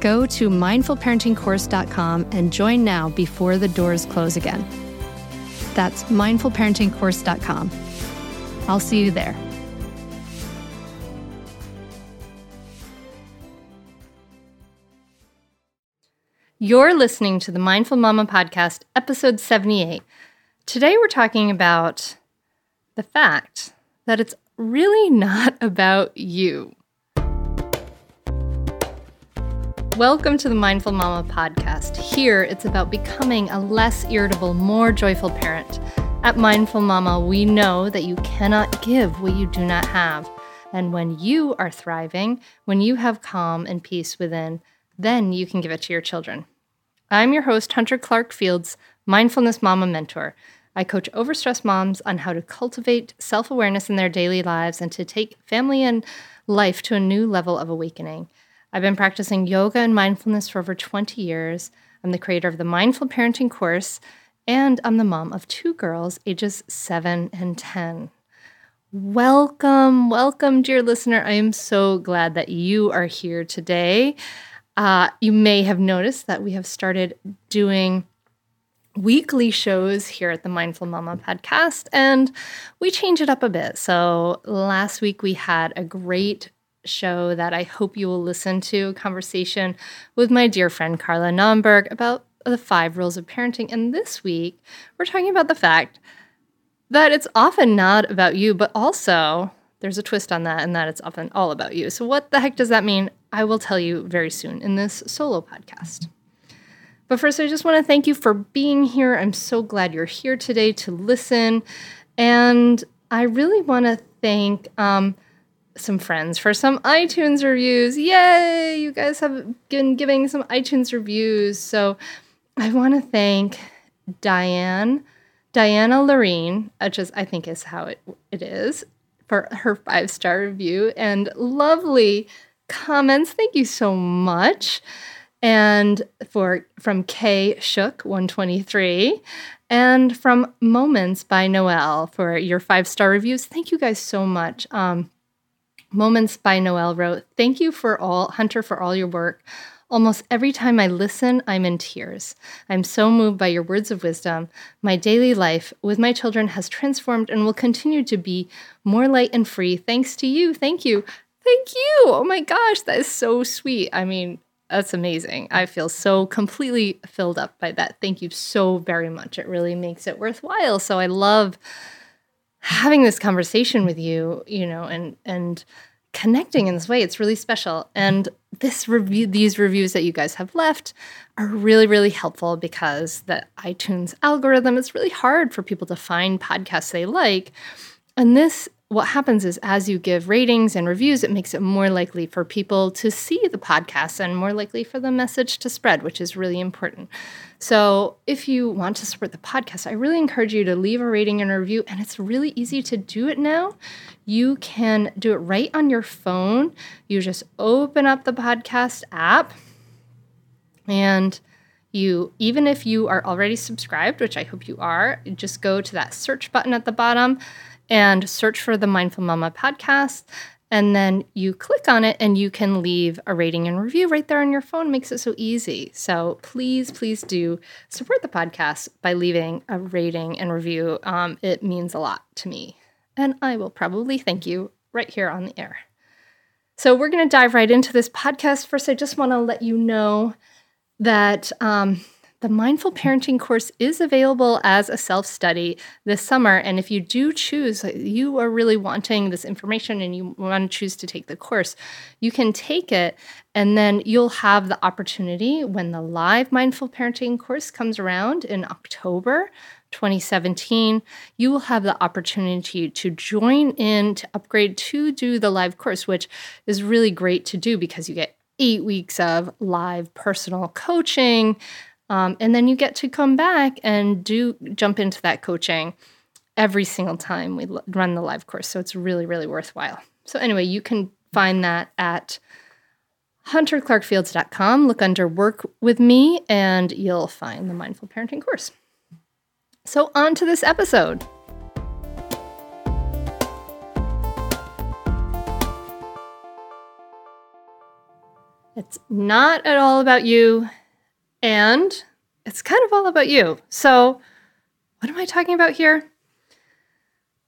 Go to mindfulparentingcourse.com and join now before the doors close again. That's mindfulparentingcourse.com. I'll see you there. You're listening to the Mindful Mama Podcast, episode 78. Today we're talking about the fact that it's really not about you. Welcome to the Mindful Mama Podcast. Here, it's about becoming a less irritable, more joyful parent. At Mindful Mama, we know that you cannot give what you do not have. And when you are thriving, when you have calm and peace within, then you can give it to your children. I'm your host, Hunter Clarke-Fields, Mindfulness Mama Mentor. I coach overstressed moms on how to cultivate self-awareness in their daily lives and to take family and life to a new level of awakening. I've been practicing yoga and mindfulness for over 20 years. I'm the creator of the Mindful Parenting course, and I'm the mom of 2 girls, ages 7 and 10. Welcome, welcome, dear listener. I am so glad that you are here today. You may have noticed that we have started doing weekly shows here at the Mindful Mama Podcast, and we change it up a bit. So last week we had a great show that I hope you will listen to, a conversation with my dear friend Carla Nomberg about the 5 rules of parenting. And this week we're talking about the fact that it's often not about you, but also there's a twist on that, and that it's often all about you. So what the heck does that mean? I will tell you very soon in this solo podcast. But first, I just want to thank you for being here. I'm so glad you're here today to listen. And I really want to thank some friends for some iTunes reviews. Yay! You guys have been giving some iTunes reviews. So I want to thank Diana Loreen, which is, I think is how it is, for her 5-star review and lovely comments. Thank you so much. And from K Shook 123, and from Moments by Noel for your 5-star reviews. Thank you guys so much. Moments by Noel wrote, "Thank you for all, Hunter, for all your work. Almost every time I listen, I'm in tears. I'm so moved by your words of wisdom. My daily life with my children has transformed and will continue to be more light and free. Thanks to you. Thank you. Thank you." Oh my gosh, that is so sweet. I mean, that's amazing. I feel so completely filled up by that. Thank you so very much. It really makes it worthwhile. So I love having this conversation with you, and connecting in this way. It's really special. And these reviews that you guys have left are really, really helpful, because the iTunes algorithm, it's really hard for people to find podcasts they like. And this what happens is as you give ratings and reviews, it makes it more likely for people to see the podcast and more likely for the message to spread, which is really important. So if you want to support the podcast, I really encourage you to leave a rating and a review, and it's really easy to do it now. You can do it right on your phone. You just open up the podcast app, and you, even if you are already subscribed, which I hope you are, just go to that search button at the bottom and search for the Mindful Mama podcast, and then you click on it and you can leave a rating and review right there on your phone. It makes it so easy. So please, please do support the podcast by leaving a rating and review. It means a lot to me, and I will probably thank you right here on the air. So we're going to dive right into this podcast. First, I just want to let you know that the Mindful Parenting course is available as a self-study this summer, and if you do choose, you are really wanting this information and you want to choose to take the course, you can take it, and then you'll have the opportunity when the live Mindful Parenting course comes around in October 2017, you will have the opportunity to join in, to upgrade, to do the live course, which is really great to do because you get 8 weeks of live personal coaching. And then you get to come back and jump into that coaching every single time we run the live course. So it's really, really worthwhile. So anyway, you can find that at HunterClarkeFields.com. Look under Work With Me, and you'll find the Mindful Parenting course. So on to this episode. It's not at all about you. And it's kind of all about you. So what am I talking about here?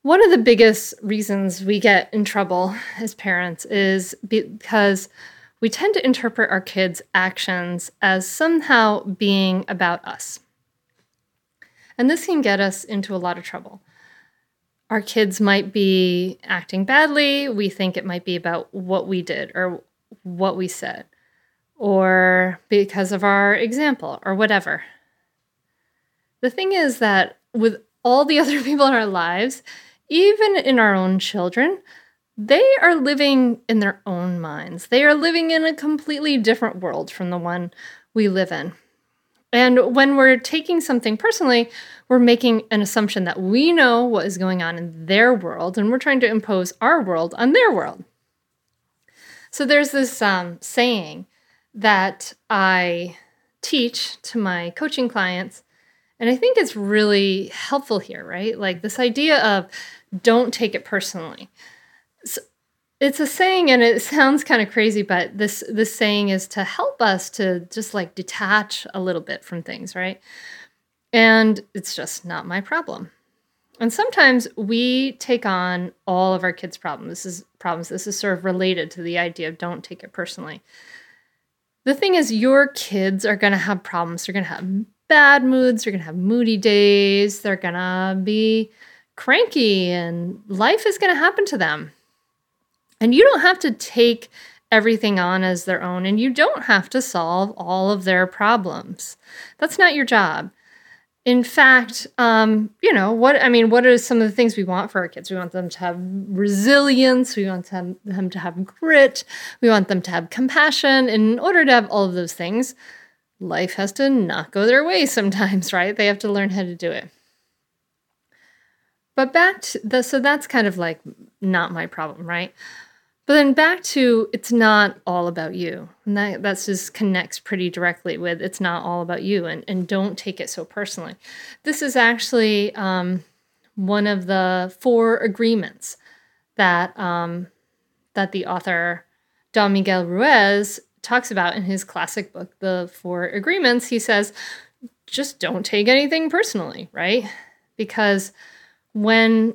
One of the biggest reasons we get in trouble as parents is because we tend to interpret our kids' actions as somehow being about us. And this can get us into a lot of trouble. Our kids might be acting badly. We think it might be about what we did or what we said, or because of our example, or whatever. The thing is that with all the other people in our lives, even in our own children, they are living in their own minds. They are living in a completely different world from the one we live in. And when we're taking something personally, we're making an assumption that we know what is going on in their world, and we're trying to impose our world on their world. So there's this saying that I teach to my coaching clients, and I think it's really helpful here, right? Like this idea of don't take it personally. So it's a saying, and it sounds kind of crazy, but this saying is to help us to just like detach a little bit from things, right? And it's just not my problem. And sometimes we take on all of our kids' problems. This is sort of related to the idea of don't take it personally. The thing is, your kids are going to have problems. They're going to have bad moods. They're going to have moody days. They're going to be cranky, and life is going to happen to them. And you don't have to take everything on as their own, and you don't have to solve all of their problems. That's not your job. In fact, what are some of the things we want for our kids? We want them to have resilience. We want them to have grit. We want them to have compassion. In order to have all of those things, life has to not go their way sometimes, right? They have to learn how to do it. But so that's kind of like not my problem, right? But then back to it's not all about you. And that just connects pretty directly with it's not all about you, and don't take it so personally. This is actually one of the 4 agreements that the author Don Miguel Ruiz talks about in his classic book, The 4 Agreements. He says, just don't take anything personally, right? Because when...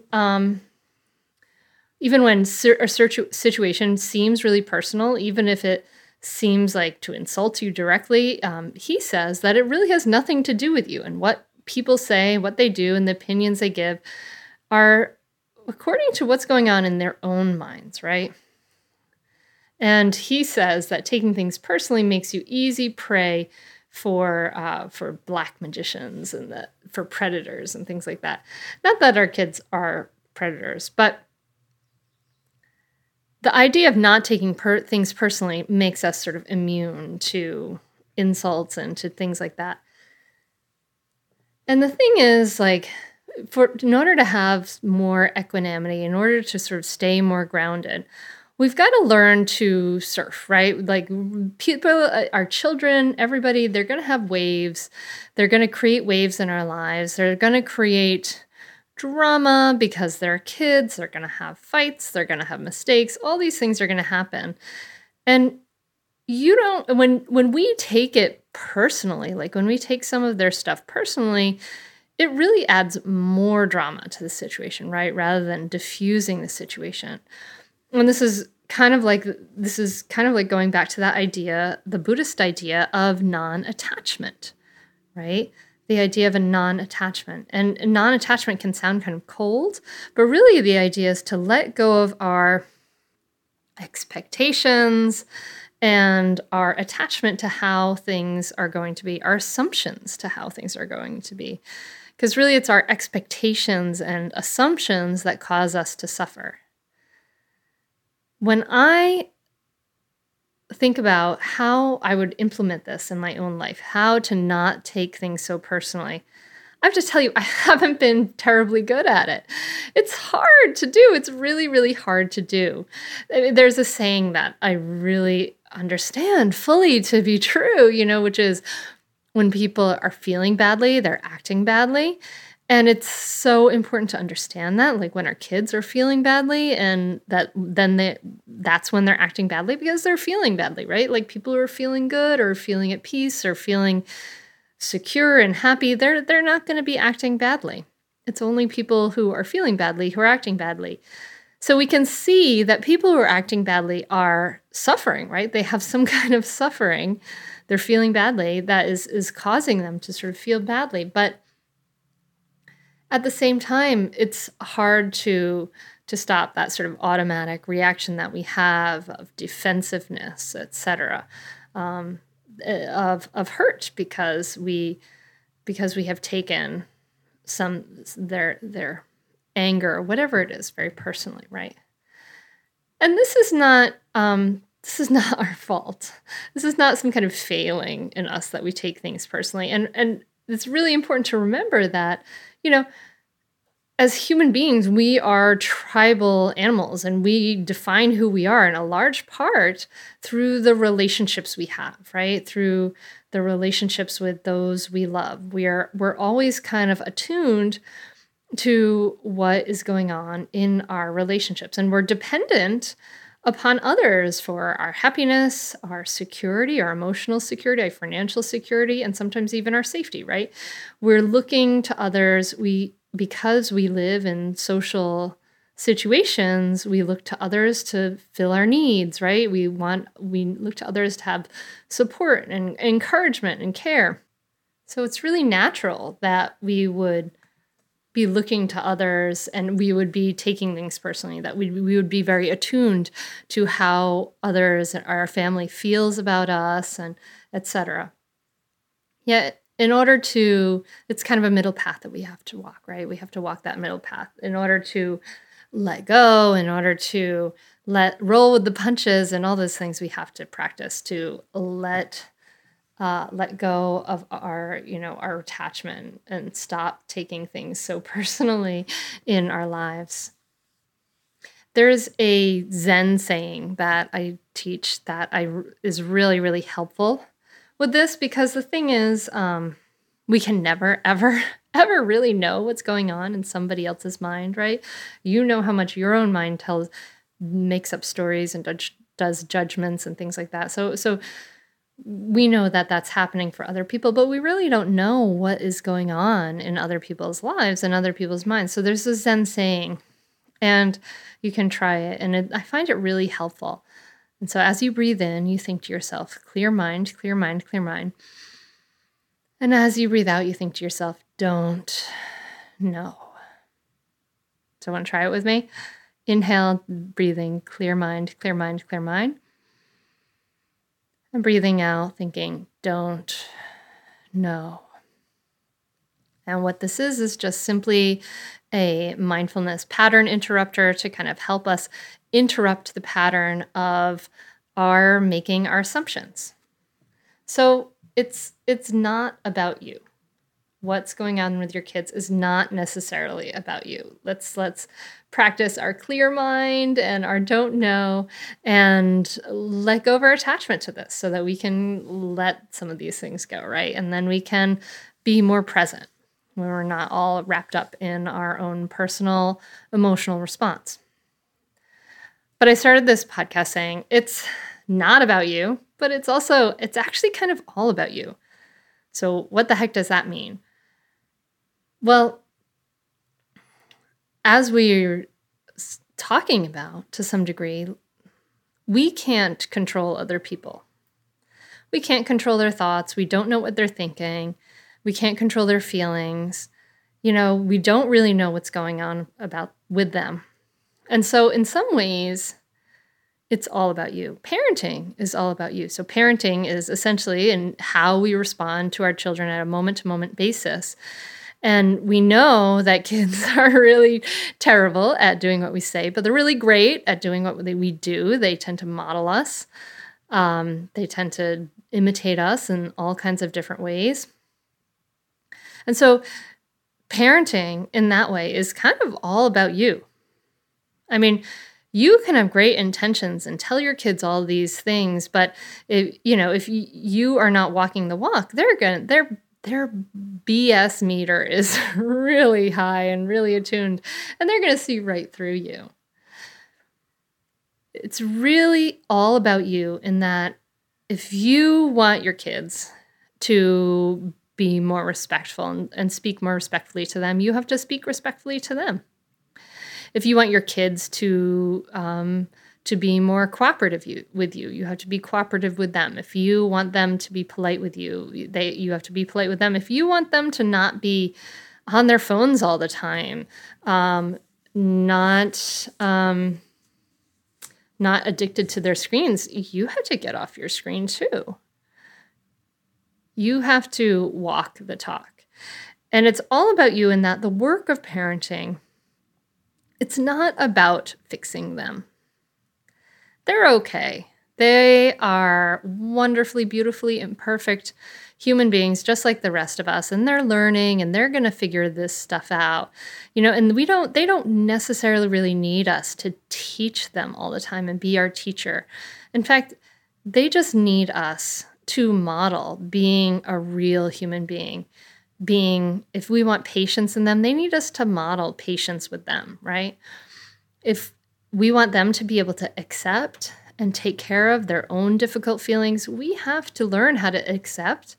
even when a situation seems really personal, even if it seems like to insult you directly, he says that it really has nothing to do with you. And what people say, what they do, and the opinions they give are according to what's going on in their own minds, right? And he says that taking things personally makes you easy prey for black magicians and for predators and things like that. Not that our kids are predators, but The idea of not taking things personally makes us sort of immune to insults and to things like that. And the thing is, like, in order to have more equanimity, in order to sort of stay more grounded, we've got to learn to surf, right? Like people, our children, everybody, they're going to have waves. They're going to create waves in our lives. They're going to create drama because they're kids. They're going to have fights. They're going to have mistakes. All these things are going to happen. And you don't, when we take it personally, like when we take some of their stuff personally, it really adds more drama to the situation, right? Rather than diffusing the situation. And this is kind of like going back to that idea, the Buddhist idea of non-attachment, right? The idea of a non-attachment. And non-attachment can sound kind of cold, but really the idea is to let go of our expectations and our attachment to how things are going to be, our assumptions to how things are going to be. Because really it's our expectations and assumptions that cause us to suffer. When I think about how I would implement this in my own life, how to not take things so personally, I have to tell you, I haven't been terribly good at it. It's hard to do. It's really, really hard to do. I mean, there's a saying that I really understand fully to be true, you know, which is when people are feeling badly, they're acting badly. And it's so important to understand that, like when our kids are feeling badly and that's when they're acting badly because they're feeling badly, right? Like people who are feeling good or feeling at peace or feeling secure and happy, they're not going to be acting badly. It's only people who are feeling badly who are acting badly. So we can see that people who are acting badly are suffering, right? They have some kind of suffering. They're feeling badly that is causing them to sort of feel badly. But at the same time, it's hard to stop that sort of automatic reaction that we have of defensiveness, et cetera, of hurt because we have taken their anger or whatever it is very personally, right? And this is not our fault. This is not some kind of failing in us that we take things personally, and it's really important to remember that, you know, as human beings, we are tribal animals and we define who we are in a large part through the relationships we have, right? Through the relationships with those we love. We're always kind of attuned to what is going on in our relationships, and we're dependent upon others for our happiness, our security, our emotional security, our financial security, and sometimes even our safety, right? We're looking to others. Because we live in social situations, we look to others to fill our needs, right? We look to others to have support and encouragement and care. So it's really natural that we would be looking to others and we would be taking things personally, that we would be very attuned to how others and our family feels about us and etc. Yet it's kind of a middle path that we have to walk, right? We have to walk that middle path in order to let go, in order to let roll with the punches and all those things we have to practice to let go of our, you know, our attachment and stop taking things so personally in our lives. There's a Zen saying that I teach that is really, really helpful with this, because the thing is, we can never, ever, ever really know what's going on in somebody else's mind, right? You know how much your own mind makes up stories and does judgments and things like that. So we know that that's happening for other people, but we really don't know what is going on in other people's lives and other people's minds. So there's this Zen saying, and you can try it, and I find it really helpful. And so as you breathe in, you think to yourself, clear mind, clear mind, clear mind. And as you breathe out, you think to yourself, don't know. So want to try it with me? Inhale, breathing, clear mind, clear mind, clear mind. And breathing out, thinking, don't know. And what this is just simply a mindfulness pattern interrupter to kind of help us interrupt the pattern of our making our assumptions. So it's not about you. What's going on with your kids is not necessarily about you. Let's practice our clear mind and our don't know and let go of our attachment to this so that we can let some of these things go, right? And then we can be more present when we're not all wrapped up in our own personal emotional response. But I started this podcast saying it's not about you, but it's actually kind of all about you. So what the heck does that mean? Well, as we're talking about to some degree, we can't control other people. We can't control their thoughts. We don't know what they're thinking. We can't control their feelings. You know, we don't really know what's going on with them. And so in some ways, it's all about you. Parenting is all about you. So parenting is essentially in how we respond to our children at a moment-to-moment basis. And we know that kids are really terrible at doing what we say, but they're really great at doing what we do. They tend to model us. They tend to imitate us in all kinds of different ways. And so parenting in that way is kind of all about you. I mean, you can have great intentions and tell your kids all these things, but if you are not walking the walk, their BS meter is really high and really attuned, and they're going to see right through you. It's really all about you in that if you want your kids to be more respectful and speak more respectfully to them, you have to speak respectfully to them. If you want your kids to be more cooperative with you, you have to be cooperative with them. If you want them to be polite with you, you have to be polite with them. If you want them to not be on their phones all the time, not addicted to their screens, you have to get off your screen too. You have to walk the talk. And it's all about you in that the work of parenting, it's not about fixing them. They're okay. They are wonderfully, beautifully imperfect human beings, just like the rest of us. And they're learning and they're going to figure this stuff out. And they don't necessarily really need us to teach them all the time and be our teacher. In fact, they just need us to model being a real human being. If we want patience in them, they need us to model patience with them, right? If we want them to be able to accept and take care of their own difficult feelings, we have to learn how to accept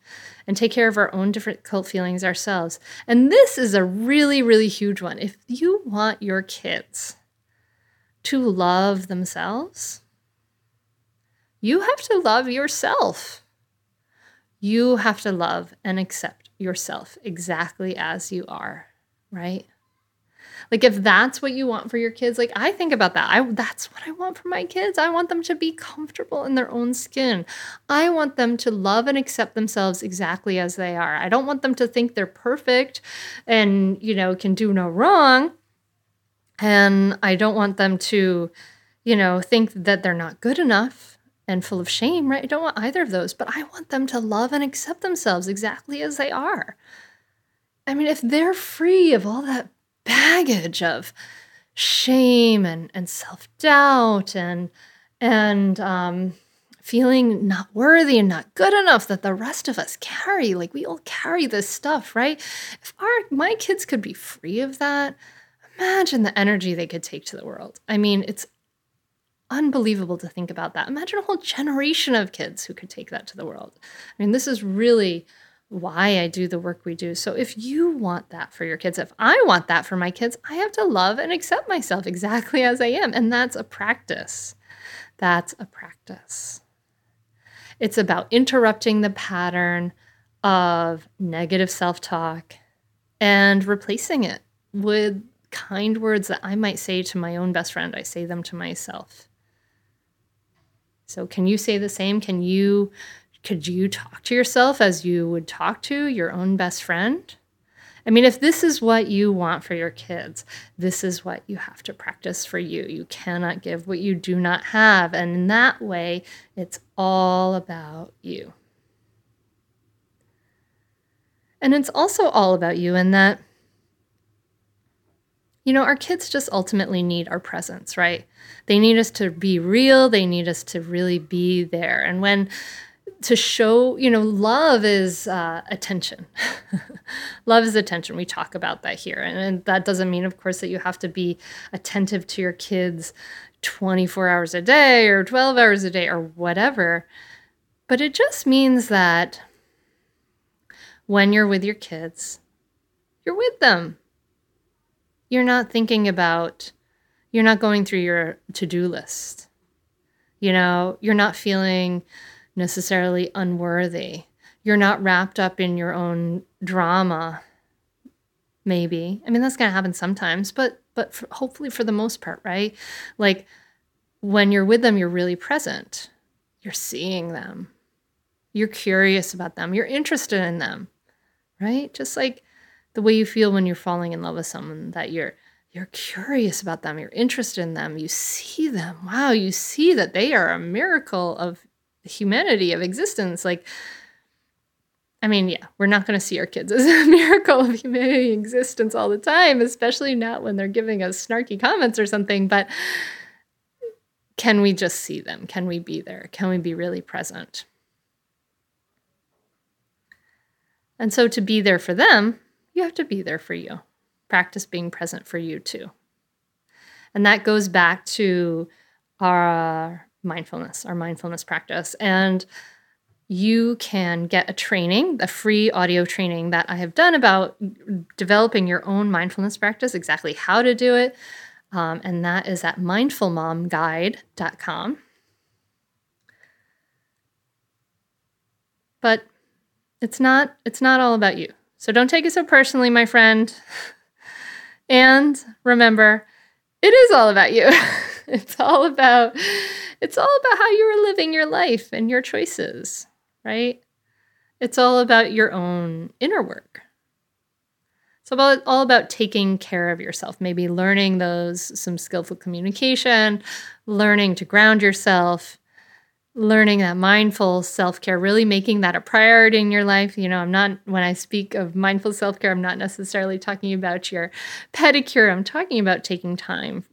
and take care of our own difficult feelings ourselves. And this is a really, really huge one. If you want your kids to love themselves, you have to love yourself. You have to love and accept yourself exactly as you are, right? Like if that's what you want for your kids, like I think about that. That's what I want for my kids. I want them to be comfortable in their own skin. I want them to love and accept themselves exactly as they are. I don't want them to think they're perfect and, can do no wrong. And I don't want them to, think that they're not good enough and full of shame, right? I don't want either of those, but I want them to love and accept themselves exactly as they are. I mean, if they're free of all that baggage of shame and self-doubt and feeling not worthy and not good enough that the rest of us carry, like we all carry this stuff, right? If my kids could be free of that, imagine the energy they could take to the world. I mean, it's unbelievable to think about that. Imagine a whole generation of kids who could take that to the world. I mean, this is really why I do the work we do. So if you want that for your kids, if I want that for my kids, I have to love and accept myself exactly as I am. And that's a practice. It's about interrupting the pattern of negative self-talk and replacing it with kind words that I might say to my own best friend. I say them to myself. So can you say the same? Could you talk to yourself as you would talk to your own best friend? I I mean, if this is what you want for your kids, this is what you have to practice for you. You cannot give what you do not have. And in that way, it's all about you. And it's also all about you in that, you know, our kids just ultimately need our presence, right? They need us to be real. They need us to really be there. And when to show, you know, love is attention. Love is attention. We talk about that here. And that doesn't mean, of course, that you have to be attentive to your kids 24 hours a day or 12 hours a day or whatever. But it just means that when you're with your kids, you're with them. You're not thinking about, you're not going through your to-do list. You know, you're not feeling necessarily unworthy. You're not wrapped up in your own drama, maybe. I mean, that's going to happen sometimes, but for, hopefully for the most part, right? Like when you're with them, you're really present. You're seeing them. You're curious about them. You're interested in them, right? Just like the way you feel when you're falling in love with someone, that you're curious about them, you're interested in them, you see them. Wow, you see that they are a miracle of humanity, of existence. Like, I mean, yeah, we're not going to see our kids as a miracle of humanity existence all the time, especially not when they're giving us snarky comments or something. But can we just see them? Can we be there? Can we be really present? And so to be there for them, you have to be there for you. Practice being present for you too. And that goes back to our mindfulness practice. And you can get a training, a free audio training that I have done about developing your own mindfulness practice, exactly how to do it. And that is at mindfulmomguide.com. But it's not all about you. So don't take it so personally, my friend. And remember, it is all about you. It's all about how you are living your life and your choices, right? It's all about your own inner work. It's all about taking care of yourself, maybe learning some skillful communication, learning to ground yourself, learning that mindful self-care, really making that a priority in your life. You know, when I speak of mindful self-care, I'm not necessarily talking about your pedicure. I'm talking about taking time,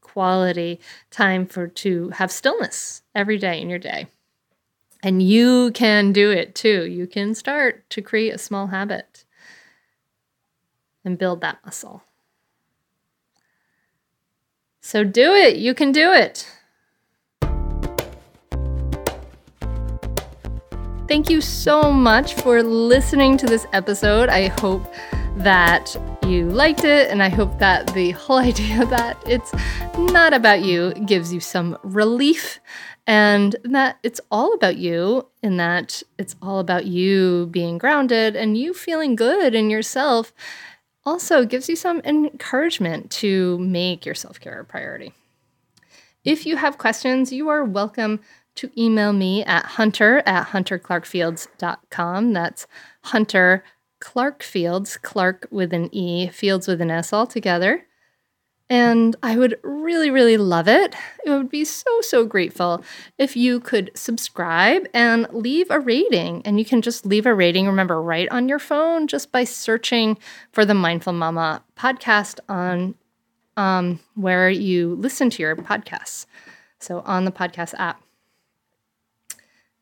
quality time to have stillness every day in your day. And you can do it too. You can start to create a small habit and build that muscle. So do it. You can do it. Thank you so much for listening to this episode. I hope that you liked it, and I hope that the whole idea that it's not about you gives you some relief, and that it's all about you, and that it's all about you being grounded and you feeling good in yourself. Also gives you some encouragement to make your self-care a priority. If you have questions, you are welcome to email me at hunter@hunterclarkefields.com. That's Hunter Clarke-Fields, Clark with an E, Fields with an S all together. And I would really, really love it. It would be so, so grateful if you could subscribe and leave a rating. And you can just leave a rating, remember, right on your phone just by searching for the Mindful Mama podcast on where you listen to your podcasts. So on the podcast app.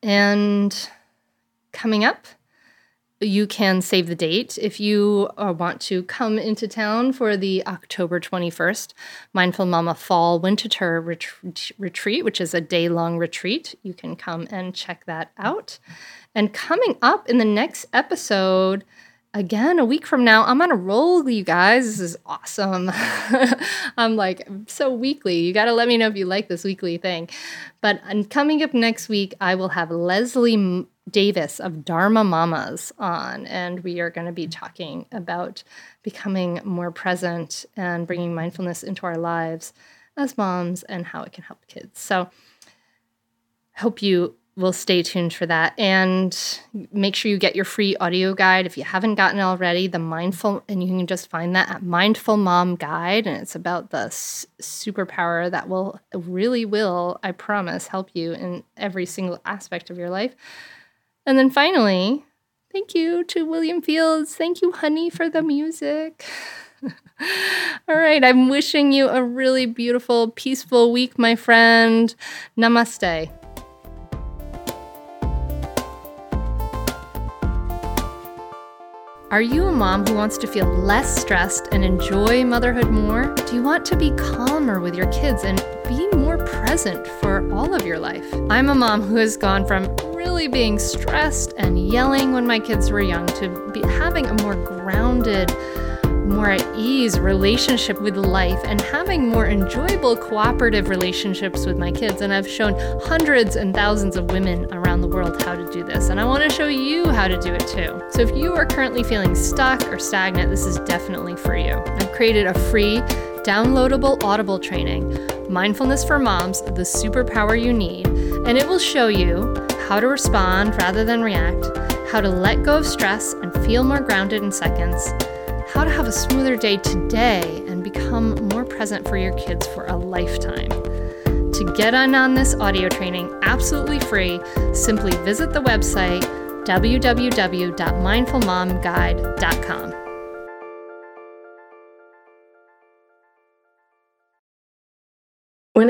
And coming up, you can save the date if you want to come into town for the October 21st Mindful Mama Fall Winter Retreat, which is a day-long retreat. You can come and check that out. And coming up in the next episode, again, a week from now, I'm on a roll, you guys. This is awesome. I'm like, so weekly. You got to let me know if you like this weekly thing. But coming up next week, I will have Leslie Davis of Dharma Mamas on, and we are going to be talking about becoming more present and bringing mindfulness into our lives as moms and how it can help kids. So hope you We'll stay tuned for that. And make sure you get your free audio guide if you haven't gotten it already. And you can just find that at Mindful Mom Guide. And it's about the superpower that will, I promise, help you in every single aspect of your life. And then finally, thank you to William Fields. Thank you, honey, for the music. All right. I'm wishing you a really beautiful, peaceful week, my friend. Namaste. Are you a mom who wants to feel less stressed and enjoy motherhood more? Do you want to be calmer with your kids and be more present for all of your life? I'm a mom who has gone from really being stressed and yelling when my kids were young to having a more grounded, more at ease relationship with life and having more enjoyable cooperative relationships with my kids. And I've shown hundreds and thousands of women around the world how to do this. And I want to show you how to do it too. So if you are currently feeling stuck or stagnant, this is definitely for you. I've created a free downloadable Audible training, Mindfulness for Moms, the superpower you need. And it will show you how to respond rather than react, how to let go of stress and feel more grounded in seconds, how to have a smoother day today and become more present for your kids for a lifetime. To get on this audio training absolutely free, simply visit the website www.mindfulmomguide.com. When